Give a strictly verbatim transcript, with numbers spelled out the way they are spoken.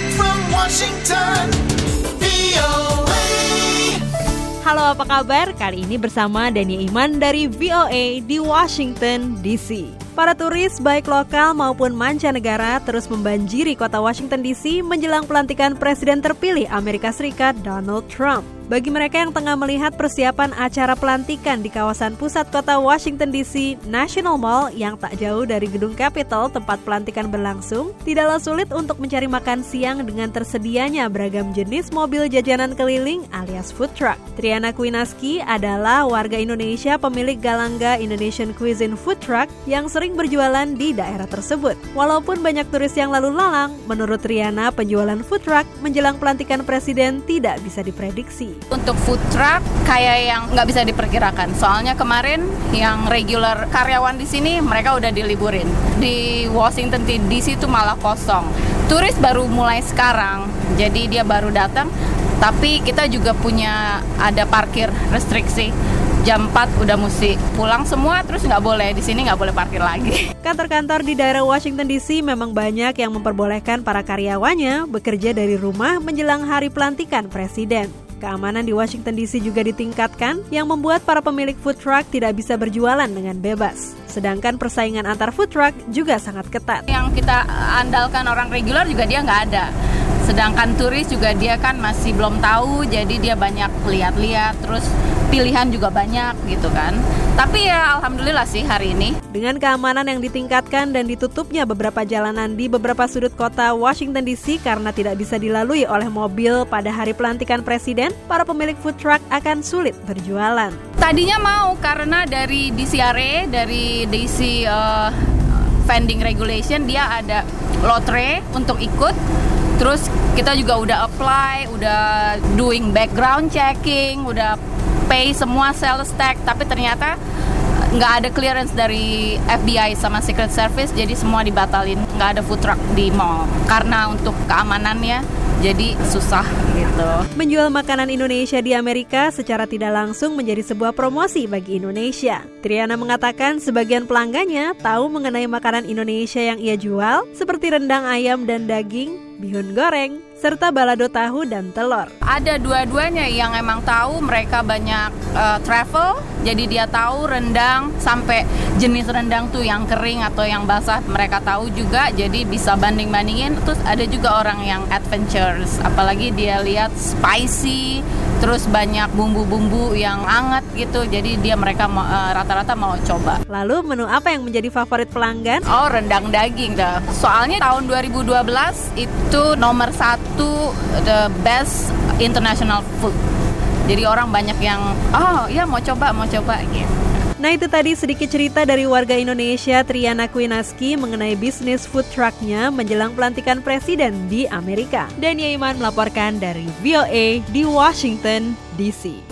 Direct from Washington, V O A. Halo, apa kabar? Kali ini bersama Dhania Iman dari V O A di Washington, D C. Para turis baik lokal maupun mancanegara terus membanjiri kota Washington D C menjelang pelantikan Presiden terpilih Amerika Serikat Donald Trump. Bagi mereka yang tengah melihat persiapan acara pelantikan di kawasan pusat kota Washington D C, National Mall yang tak jauh dari gedung Capitol tempat pelantikan berlangsung, tidaklah sulit untuk mencari makan siang dengan tersedianya beragam jenis mobil jajanan keliling alias food truck. Triana Quinasky adalah warga Indonesia pemilik Galangga Indonesian Cuisine Food Truck yang sering berjualan di daerah tersebut. Walaupun banyak turis yang lalu lalang, menurut Triana penjualan food truck menjelang pelantikan presiden tidak bisa diprediksi. Untuk food truck kayak yang nggak bisa diperkirakan. Soalnya kemarin yang regular karyawan di sini mereka udah diliburin. Di Washington D C itu malah kosong. Turis baru mulai sekarang, jadi dia baru datang. Tapi kita juga punya ada parkir restriksi. jam empat udah mesti pulang semua, terus nggak boleh di sini nggak boleh parkir lagi. Kantor-kantor di daerah Washington D C memang banyak yang memperbolehkan para karyawannya bekerja dari rumah menjelang hari pelantikan presiden. Keamanan di Washington D C juga ditingkatkan yang membuat para pemilik food truck tidak bisa berjualan dengan bebas. Sedangkan persaingan antar food truck juga sangat ketat. Yang kita andalkan orang reguler juga dia nggak ada. Sedangkan turis juga dia kan masih belum tahu, jadi dia banyak lihat-lihat, terus pilihan juga banyak gitu kan. Tapi ya alhamdulillah sih hari ini. Dengan keamanan yang ditingkatkan dan ditutupnya beberapa jalanan di beberapa sudut kota Washington D C karena tidak bisa dilalui oleh mobil pada hari pelantikan presiden, para pemilik food truck akan sulit berjualan. Tadinya mau karena dari D C R E, dari D C uh, Vending Regulation dia ada lotre untuk ikut. Terus kita juga udah apply, udah doing background checking, udah pay semua sales tax, tapi ternyata nggak ada clearance dari F B I sama Secret Service, jadi semua dibatalin. Nggak ada food truck di mall karena untuk keamanannya jadi susah gitu. Menjual makanan Indonesia di Amerika secara tidak langsung menjadi sebuah promosi bagi Indonesia. Triana mengatakan sebagian pelanggannya tahu mengenai makanan Indonesia yang ia jual, seperti rendang ayam dan daging, bihun goreng, serta balado tahu dan telur. Ada dua-duanya yang emang tahu, mereka banyak uh, travel, jadi dia tahu rendang, sampai jenis rendang tuh yang kering atau yang basah mereka tahu juga, jadi bisa banding-bandingin. Terus ada juga orang yang adventurous, apalagi dia lihat spicy, terus banyak bumbu-bumbu yang anget gitu, jadi dia mereka uh, rata-rata mau coba. Lalu menu apa yang menjadi favorit pelanggan? Oh, rendang daging dah. Soalnya tahun dua ribu dua belas itu Itu nomor satu the best international food. Jadi orang banyak yang oh ya mau coba mau coba gitu. Nah itu tadi sedikit cerita dari warga Indonesia Triana Quinasky mengenai bisnis food trucknya menjelang pelantikan presiden di Amerika. Dhania Iman melaporkan dari V O A di Washington D C.